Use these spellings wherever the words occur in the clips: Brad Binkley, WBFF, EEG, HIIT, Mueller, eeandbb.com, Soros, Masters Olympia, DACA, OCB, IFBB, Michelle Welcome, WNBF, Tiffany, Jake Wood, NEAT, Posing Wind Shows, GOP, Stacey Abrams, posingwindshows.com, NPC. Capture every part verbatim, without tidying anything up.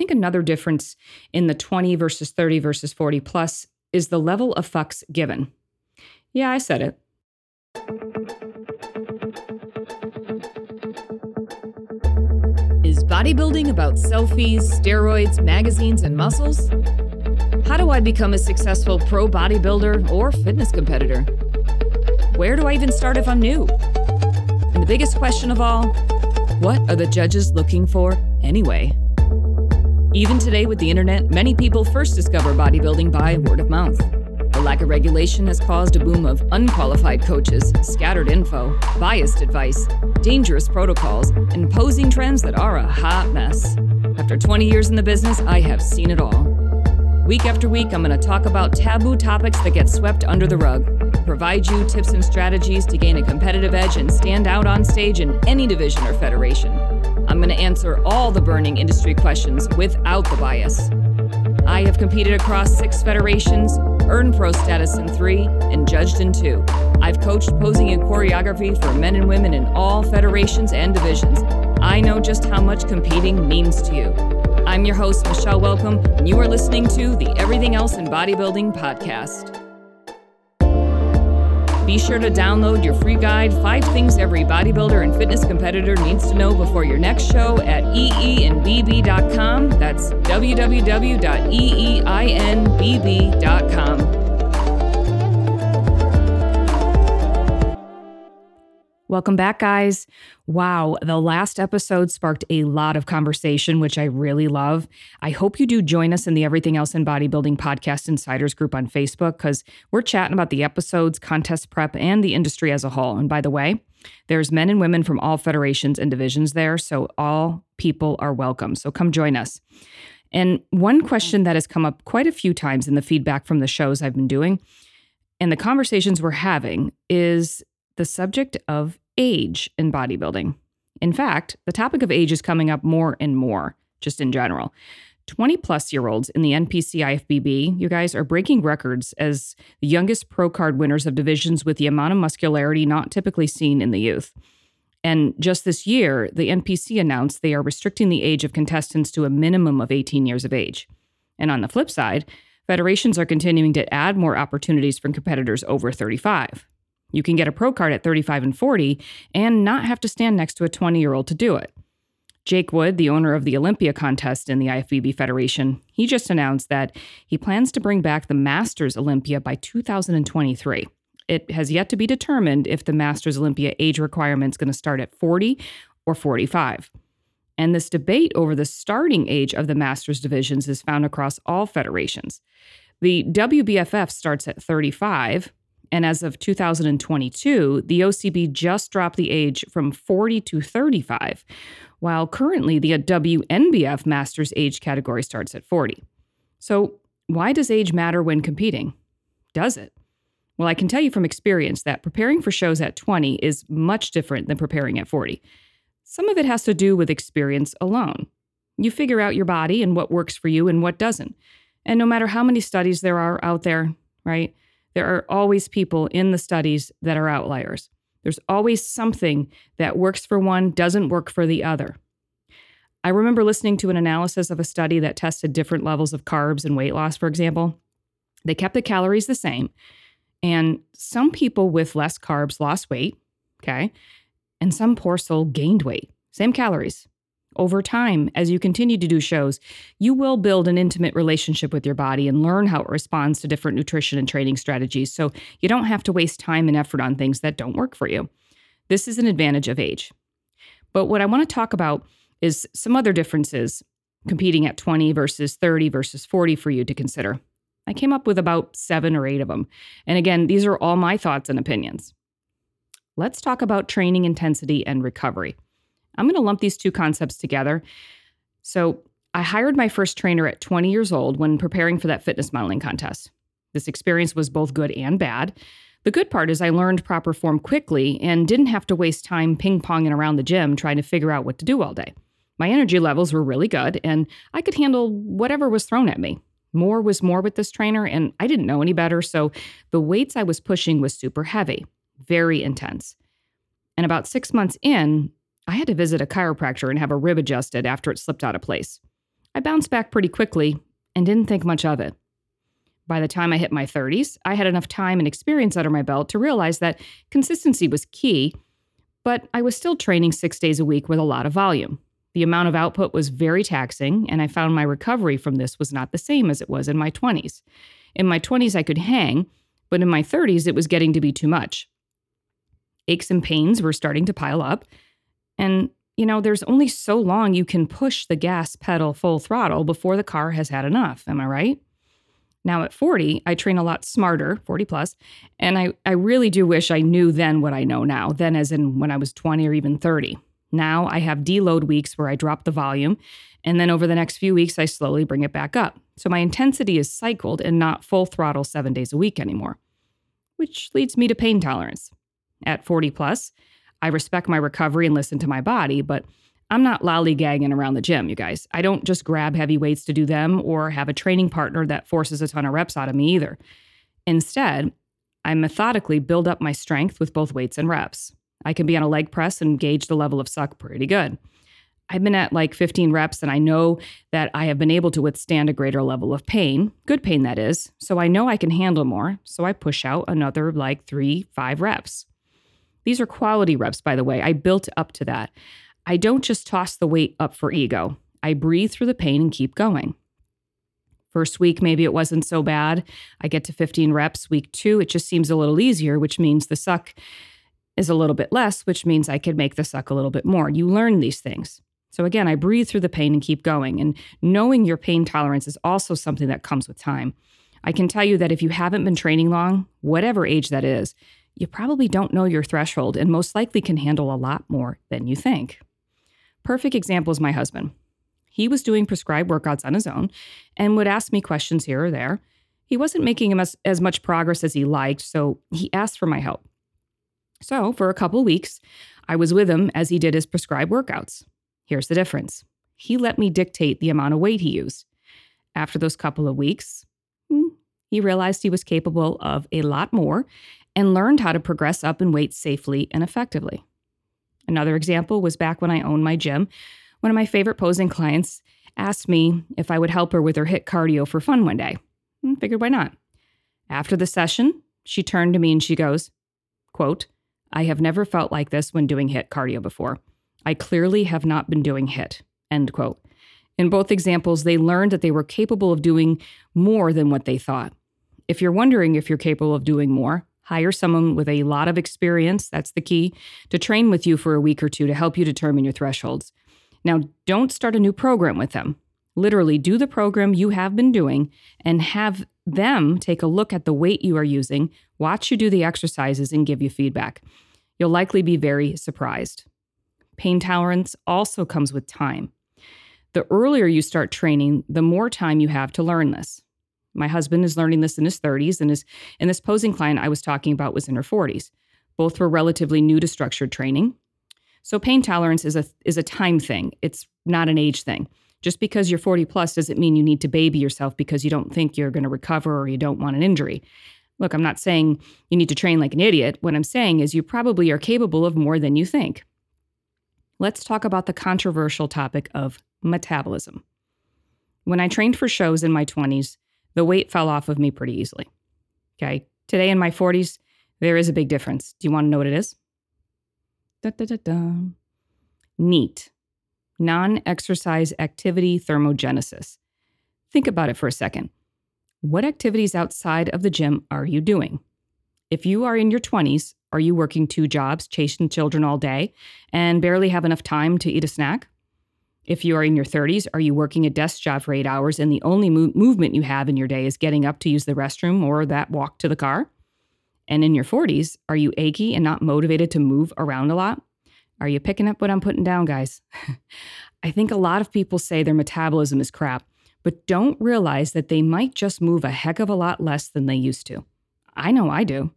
think another difference in the twenty versus thirty versus forty plus is the level of fucks given. Yeah, I said it. Is bodybuilding about selfies, steroids, magazines, and muscles? How do I become a successful pro bodybuilder or fitness competitor? Where do I even start if I'm new? And the biggest question of all, what are the judges looking for anyway? Even today with the internet, many people first discover bodybuilding by word of mouth. The lack of regulation has caused a boom of unqualified coaches, scattered info, biased advice, dangerous protocols, and posing trends that are a hot mess. After twenty years in the business, I have seen it all. Week after week, I'm going to talk about taboo topics that get swept under the rug, provide you tips and strategies to gain a competitive edge and stand out on stage in any division or federation. I'm going to answer all the burning industry questions without the bias. I have competed across six federations, earned pro status in three, and judged in two. I've coached posing and choreography for men and women in all federations and divisions. I know just how much competing means to you. I'm your host, Michelle Welcome, and you are listening to the Everything Else in Bodybuilding podcast. Be sure to download your free guide, Five Things Every Bodybuilder and Fitness Competitor Needs to Know Before Your Next Show at e e and b b dot com. That's w w w dot e e and b b dot com. Welcome back, guys. Wow, the last episode sparked a lot of conversation, which I really love. I hope you do join us in the Everything Else in Bodybuilding Podcast Insiders group on Facebook, because we're chatting about the episodes, contest prep, and the industry as a whole. And by the way, there's men and women from all federations and divisions there, so all people are welcome. So come join us. And one question that has come up quite a few times in the feedback from the shows I've been doing and the conversations we're having is the subject of age in bodybuilding. In fact, the topic of age is coming up more and more, just in general. twenty plus year olds in the N P C I F B B, you guys, are breaking records as the youngest pro card winners of divisions with the amount of muscularity not typically seen in the youth. And just this year, the N P C announced they are restricting the age of contestants to a minimum of eighteen years of age. And on the flip side, federations are continuing to add more opportunities for competitors over thirty-five. You can get a pro card at thirty-five and forty and not have to stand next to a twenty-year-old to do it. Jake Wood, the owner of the Olympia contest in the I F B B Federation, he just announced that he plans to bring back the Masters Olympia by two thousand twenty-three. It has yet to be determined if the Masters Olympia age requirement is going to start at forty or forty-five. And this debate over the starting age of the Masters divisions is found across all federations. The W B F F starts at thirty-five, and as of two thousand twenty-two, the O C B just dropped the age from forty to thirty-five, while currently the W N B F Masters age category starts at forty. So why does age matter when competing? Does it? Well, I can tell you from experience that preparing for shows at twenty is much different than preparing at forty. Some of it has to do with experience alone. You figure out your body and what works for you and what doesn't. And no matter how many studies there are out there, right? There are always people in the studies that are outliers. There's always something that works for one, doesn't work for the other. I remember listening to an analysis of a study that tested different levels of carbs and weight loss, for example. They kept the calories the same, and some people with less carbs lost weight, okay? And some poor soul gained weight, same calories. Over time, as you continue to do shows, you will build an intimate relationship with your body and learn how it responds to different nutrition and training strategies, so you don't have to waste time and effort on things that don't work for you. This is an advantage of age. But what I want to talk about is some other differences competing at twenty versus thirty versus forty for you to consider. I came up with about seven or eight of them. And again, these are all my thoughts and opinions. Let's talk about training intensity and recovery. I'm going to lump these two concepts together. So I hired my first trainer at twenty years old when preparing for that fitness modeling contest. This experience was both good and bad. The good part is I learned proper form quickly and didn't have to waste time ping-ponging around the gym trying to figure out what to do all day. My energy levels were really good, and I could handle whatever was thrown at me. More was more with this trainer, and I didn't know any better, so the weights I was pushing was super heavy, very intense. And about six months in, I had to visit a chiropractor and have a rib adjusted after it slipped out of place. I bounced back pretty quickly and didn't think much of it. By the time I hit my thirties, I had enough time and experience under my belt to realize that consistency was key, but I was still training six days a week with a lot of volume. The amount of output was very taxing, and I found my recovery from this was not the same as it was in my twenties. In my twenties, I could hang, but in my thirties, it was getting to be too much. Aches and pains were starting to pile up, and, you know, there's only so long you can push the gas pedal full throttle before the car has had enough, am I right? Now at forty, I train a lot smarter, forty plus, and I, I really do wish I knew then what I know now, then as in when I was twenty or even thirty. Now I have deload weeks where I drop the volume, and then over the next few weeks, I slowly bring it back up. So my intensity is cycled and not full throttle seven days a week anymore, which leads me to pain tolerance. At forty plus, I respect my recovery and listen to my body, but I'm not lollygagging around the gym, you guys. I don't just grab heavy weights to do them or have a training partner that forces a ton of reps out of me either. Instead, I methodically build up my strength with both weights and reps. I can be on a leg press and gauge the level of suck pretty good. I've been at like fifteen reps, and I know that I have been able to withstand a greater level of pain, good pain that is, so I know I can handle more, so I push out another like three, five reps. These are quality reps, by the way. I built up to that. I don't just toss the weight up for ego. I breathe through the pain and keep going. First week, maybe it wasn't so bad. I get to fifteen reps. Week two, it just seems a little easier, which means the suck is a little bit less, which means I could make the suck a little bit more. You learn these things. So again, I breathe through the pain and keep going. And knowing your pain tolerance is also something that comes with time. I can tell you that if you haven't been training long, whatever age that is, you probably don't know your threshold and most likely can handle a lot more than you think. Perfect example is my husband. He was doing prescribed workouts on his own and would ask me questions here or there. He wasn't making as, as much progress as he liked, so he asked for my help. So for a couple weeks, I was with him as he did his prescribed workouts. Here's the difference. He let me dictate the amount of weight he used. After those couple of weeks, he realized he was capable of a lot more and learned how to progress up in weight safely and effectively. Another example was back when I owned my gym. One of my favorite posing clients asked me if I would help her with her HIIT cardio for fun one day. I figured, why not? After the session, she turned to me and she goes, quote, "I have never felt like this when doing HIIT cardio before. I clearly have not been doing HIIT," end quote. In both examples, they learned that they were capable of doing more than what they thought. If you're wondering if you're capable of doing more, hire someone with a lot of experience, that's the key, to train with you for a week or two to help you determine your thresholds. Now, don't start a new program with them. Literally, do the program you have been doing and have them take a look at the weight you are using, watch you do the exercises, and give you feedback. You'll likely be very surprised. Pain tolerance also comes with time. The earlier you start training, the more time you have to learn this. My husband is learning this in his thirties, and, his, and this posing client I was talking about was in her forties. Both were relatively new to structured training. So pain tolerance is a, is a time thing. It's not an age thing. Just because you're forty plus doesn't mean you need to baby yourself because you don't think you're going to recover or you don't want an injury. Look, I'm not saying you need to train like an idiot. What I'm saying is you probably are capable of more than you think. Let's talk about the controversial topic of metabolism. When I trained for shows in my twenties, the weight fell off of me pretty easily. Okay, today in my forties, there is a big difference. Do you want to know what it is? Da, da, da, da. NEAT, non-exercise activity thermogenesis. Think about it for a second. What activities outside of the gym are you doing? If you are in your twenties, are you working two jobs, chasing children all day, and barely have enough time to eat a snack? If you are in your thirties, are you working a desk job for eight hours and the only mo- movement you have in your day is getting up to use the restroom or that walk to the car? And in your forties, are you achy and not motivated to move around a lot? Are you picking up what I'm putting down, guys? I think a lot of people say their metabolism is crap, but don't realize that they might just move a heck of a lot less than they used to. I know I do.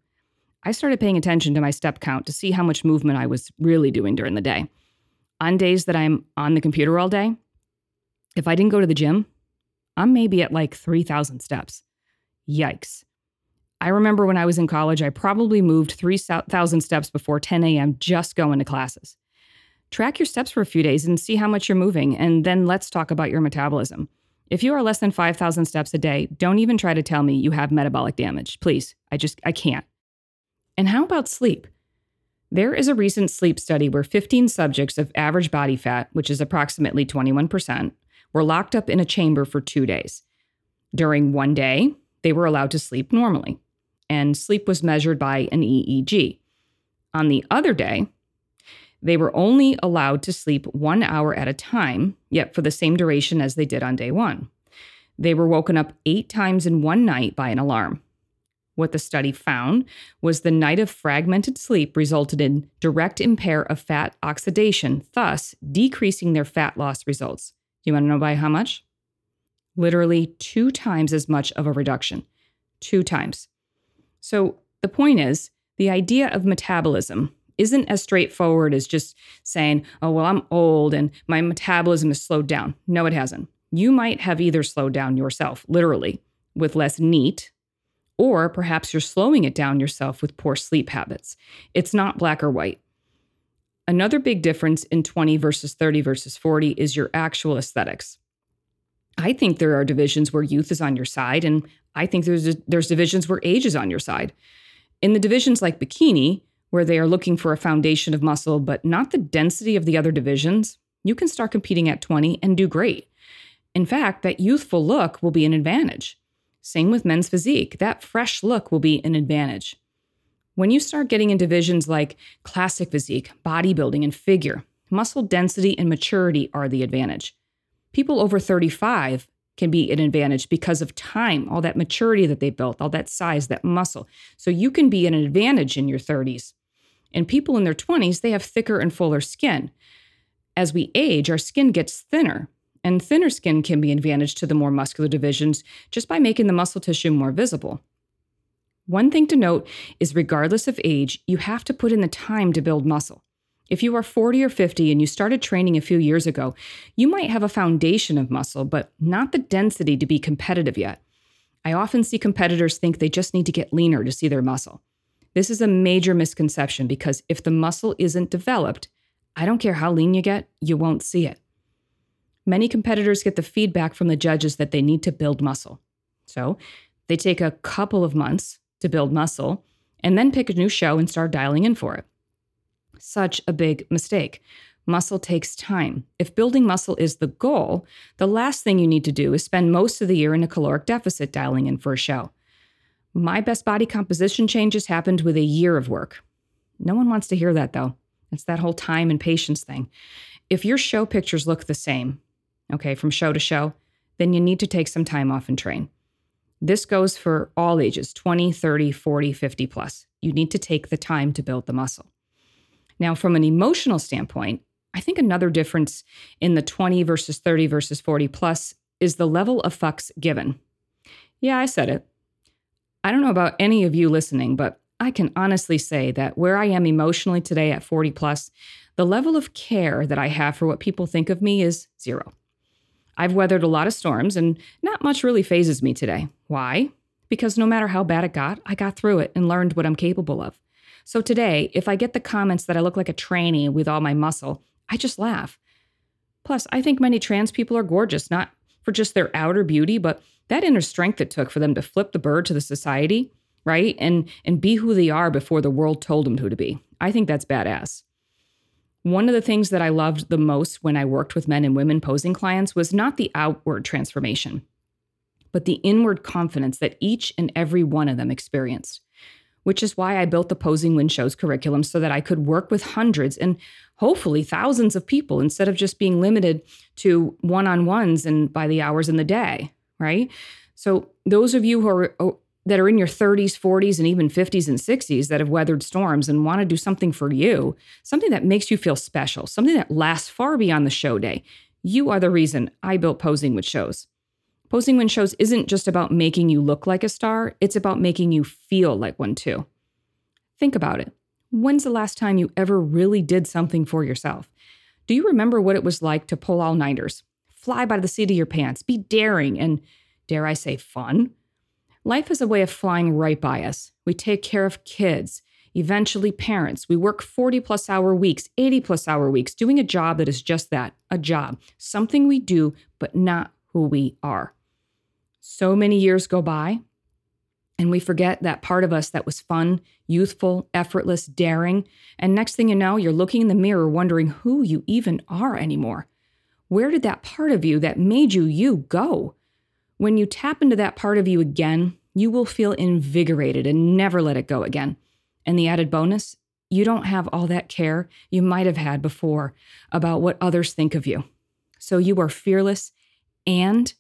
I started paying attention to my step count to see how much movement I was really doing during the day. On days that I'm on the computer all day, if I didn't go to the gym, I'm maybe at like three thousand steps. Yikes. I remember when I was in college, I probably moved three thousand steps before ten a.m. just going to classes. Track your steps for a few days and see how much you're moving, and then let's talk about your metabolism. If you are less than five thousand steps a day, don't even try to tell me you have metabolic damage. Please, I just, I can't. And how about sleep? There is a recent sleep study where fifteen subjects of average body fat, which is approximately twenty-one percent, were locked up in a chamber for two days. During one day, they were allowed to sleep normally, and sleep was measured by an E E G. On the other day, they were only allowed to sleep one hour at a time, yet for the same duration as they did on day one. They were woken up eight times in one night by an alarm. What the study found was the night of fragmented sleep resulted in direct impair of fat oxidation, thus decreasing their fat loss results. Do you want to know by how much? Literally two times as much of a reduction. Two times. So the point is, the idea of metabolism isn't as straightforward as just saying, oh, well, I'm old and my metabolism is slowed down. No, it hasn't. You might have either slowed down yourself, literally, with less NEAT, or perhaps you're slowing it down yourself with poor sleep habits. It's not black or white. Another big difference in twenty versus thirty versus forty is your actual aesthetics. I think there are divisions where youth is on your side, and I think there's there's divisions where age is on your side. In the divisions like bikini, where they are looking for a foundation of muscle, but not the density of the other divisions, you can start competing at twenty and do great. In fact, that youthful look will be an advantage. Same with men's physique. That fresh look will be an advantage. When you start getting in divisions like classic physique, bodybuilding, and figure, muscle density and maturity are the advantage. People over thirty-five can be an advantage because of time, all that maturity that they built, all that size, that muscle. So you can be an advantage in your thirties. And people in their twenties, they have thicker and fuller skin. As we age, our skin gets thinner, and thinner skin can be an advantage to the more muscular divisions just by making the muscle tissue more visible. One thing to note is regardless of age, you have to put in the time to build muscle. If you are forty or fifty and you started training a few years ago, you might have a foundation of muscle, but not the density to be competitive yet. I often see competitors think they just need to get leaner to see their muscle. This is a major misconception because if the muscle isn't developed, I don't care how lean you get, you won't see it. Many competitors get the feedback from the judges that they need to build muscle. So they take a couple of months to build muscle and then pick a new show and start dialing in for it. Such a big mistake. Muscle takes time. If building muscle is the goal, the last thing you need to do is spend most of the year in a caloric deficit dialing in for a show. My best body composition changes happened with a year of work. No one wants to hear that, though. It's that whole time and patience thing. If your show pictures look the same, okay, from show to show, then you need to take some time off and train. This goes for all ages, twenty, thirty, forty, fifty plus. You need to take the time to build the muscle. Now, from an emotional standpoint, I think another difference in the twenty versus thirty versus forty plus is the level of fucks given. Yeah, I said it. I don't know about any of you listening, but I can honestly say that where I am emotionally today at forty plus, the level of care that I have for what people think of me is zero. I've weathered a lot of storms and not much really phases me today. Why? Because no matter how bad it got, I got through it and learned what I'm capable of. So today, if I get the comments that I look like a tranny with all my muscle, I just laugh. Plus, I think many trans people are gorgeous, not for just their outer beauty, but that inner strength it took for them to flip the bird to the society, right? And and be who they are before the world told them who to be. I think that's badass. One of the things that I loved the most when I worked with men and women posing clients was not the outward transformation, but the inward confidence that each and every one of them experienced. Which is why I built the Posing Wind Shows curriculum so that I could work with hundreds and hopefully thousands of people instead of just being limited to one-on-ones and by the hours in the day, right? So those of you who are that are in your thirties, forties, and even fifties and sixties that have weathered storms and want to do something for you, something that makes you feel special, something that lasts far beyond the show day, you are the reason I built Posing Wind Shows. Posing Wind Shows isn't just about making you look like a star, it's about making you feel like one too. Think about it. When's the last time you ever really did something for yourself? Do you remember what it was like to pull all-nighters, fly by the seat of your pants, be daring, and dare I say fun? Life is a way of flying right by us. We take care of kids, eventually parents. We work forty plus hour weeks, eighty plus hour weeks, doing a job that is just that, a job, something we do, but not who we are. So many years go by, and we forget that part of us that was fun, youthful, effortless, daring. And next thing you know, you're looking in the mirror wondering who you even are anymore. Where did that part of you that made you you go? When you tap into that part of you again, you will feel invigorated and never let it go again. And the added bonus, you don't have all that care you might have had before about what others think of you. So you are fearless and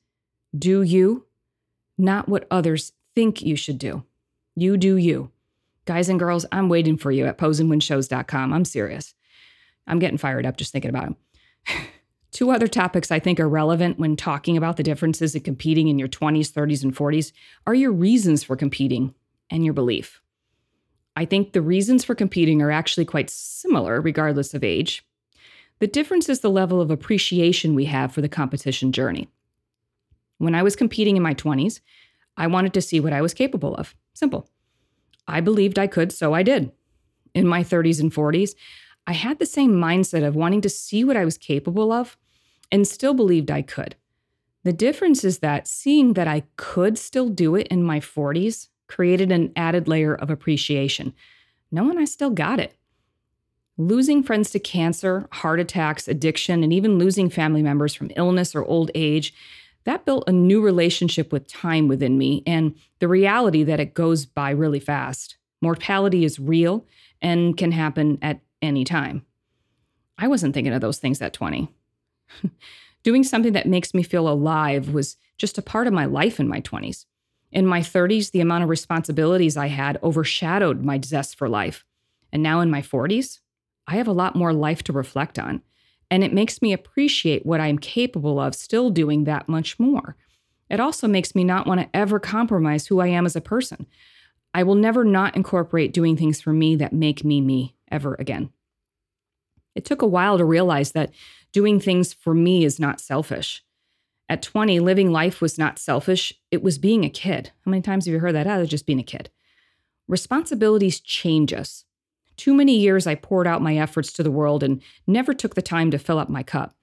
do you, not what others think you should do. You do you. Guys and girls, I'm waiting for you at posing wind shows dot com. I'm serious. I'm getting fired up just thinking about them. Two other topics I think are relevant when talking about the differences in competing in your twenties, thirties, and forties are your reasons for competing and your belief. I think the reasons for competing are actually quite similar regardless of age. The difference is the level of appreciation we have for the competition journey. When I was competing in my twenties, I wanted to see what I was capable of. Simple. I believed I could, so I did. In my thirties and forties, I had the same mindset of wanting to see what I was capable of and still believed I could. The difference is that seeing that I could still do it in my forties created an added layer of appreciation, knowing I still got it. Losing friends to cancer, heart attacks, addiction, and even losing family members from illness or old age, that built a new relationship with time within me and the reality that it goes by really fast. Mortality is real and can happen at any time. I wasn't thinking of those things at twenty. Doing something that makes me feel alive was just a part of my life in my twenties. In my thirties, the amount of responsibilities I had overshadowed my zest for life. And now in my forties, I have a lot more life to reflect on. And it makes me appreciate what I'm capable of still doing that much more. It also makes me not want to ever compromise who I am as a person. I will never not incorporate doing things for me that make me me ever again. It took a while to realize that doing things for me is not selfish. At twenty, living life was not selfish. It was being a kid. How many times have you heard that? Oh, just being a kid. Responsibilities change us. Too many years I poured out my efforts to the world and never took the time to fill up my cup.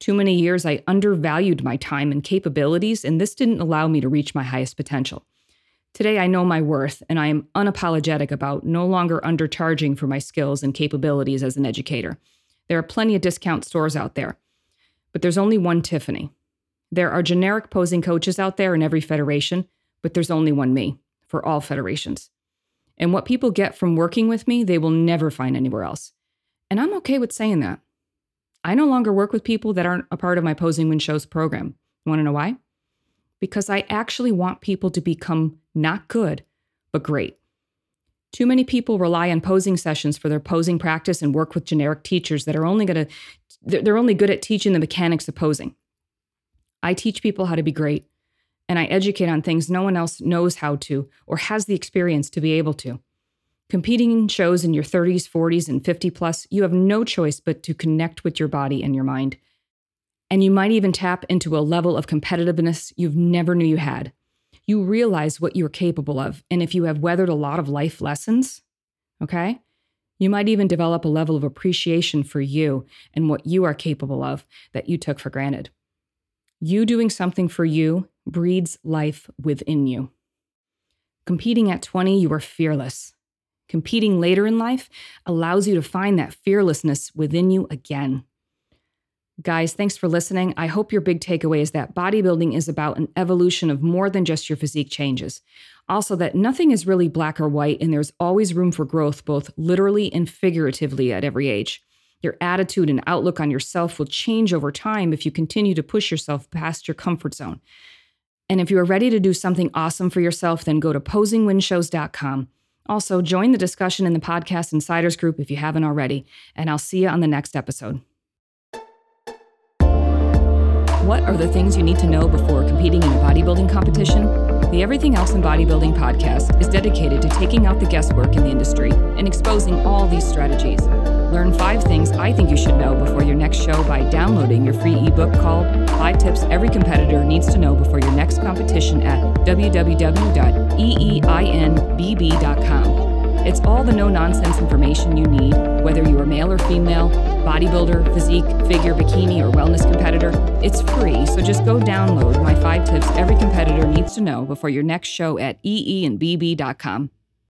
Too many years I undervalued my time and capabilities, and this didn't allow me to reach my highest potential. Today I know my worth, and I am unapologetic about no longer undercharging for my skills and capabilities as an educator. There are plenty of discount stores out there, but there's only one Tiffany. There are generic posing coaches out there in every federation, but there's only one me for all federations. And what people get from working with me, they will never find anywhere else. And I'm okay with saying that. I no longer work with people that aren't a part of my Posing Wind Shows program. Want to know why? Because I actually want people to become not good, but great. Too many people rely on posing sessions for their posing practice and work with generic teachers that are only going to, they're only good at teaching the mechanics of posing. I teach people how to be great. And I educate on things no one else knows how to or has the experience to be able to. Competing in shows in your thirties, forties, and fifty plus, you have no choice but to connect with your body and your mind. And you might even tap into a level of competitiveness you've never knew you had. You realize what you're capable of. And if you have weathered a lot of life lessons, okay, you might even develop a level of appreciation for you and what you are capable of that you took for granted. You doing something for you breeds life within you. Competing at twenty, you are fearless. Competing later in life allows you to find that fearlessness within you again. Guys, thanks for listening. I hope your big takeaway is that bodybuilding is about an evolution of more than just your physique changes. Also, that nothing is really black or white, and there's always room for growth, both literally and figuratively at every age. Your attitude and outlook on yourself will change over time if you continue to push yourself past your comfort zone. And if you are ready to do something awesome for yourself, then go to posing wind shows dot com. Also, join the discussion in the Podcast Insiders group if you haven't already, and I'll see you on the next episode. What are the things you need to know before competing in a bodybuilding competition? The Everything Else in Bodybuilding podcast is dedicated to taking out the guesswork in the industry and exposing all these strategies. Learn five things I think you should know before your next show by downloading your free ebook called Five Tips Every Competitor Needs to Know Before Your Next Competition at w w w dot e e and b b dot com. It's all the no-nonsense information you need, whether you are male or female, bodybuilder, physique, figure, bikini, or wellness competitor. It's free, so just go download my five tips every competitor needs to know before your next show at e e and b b dot com.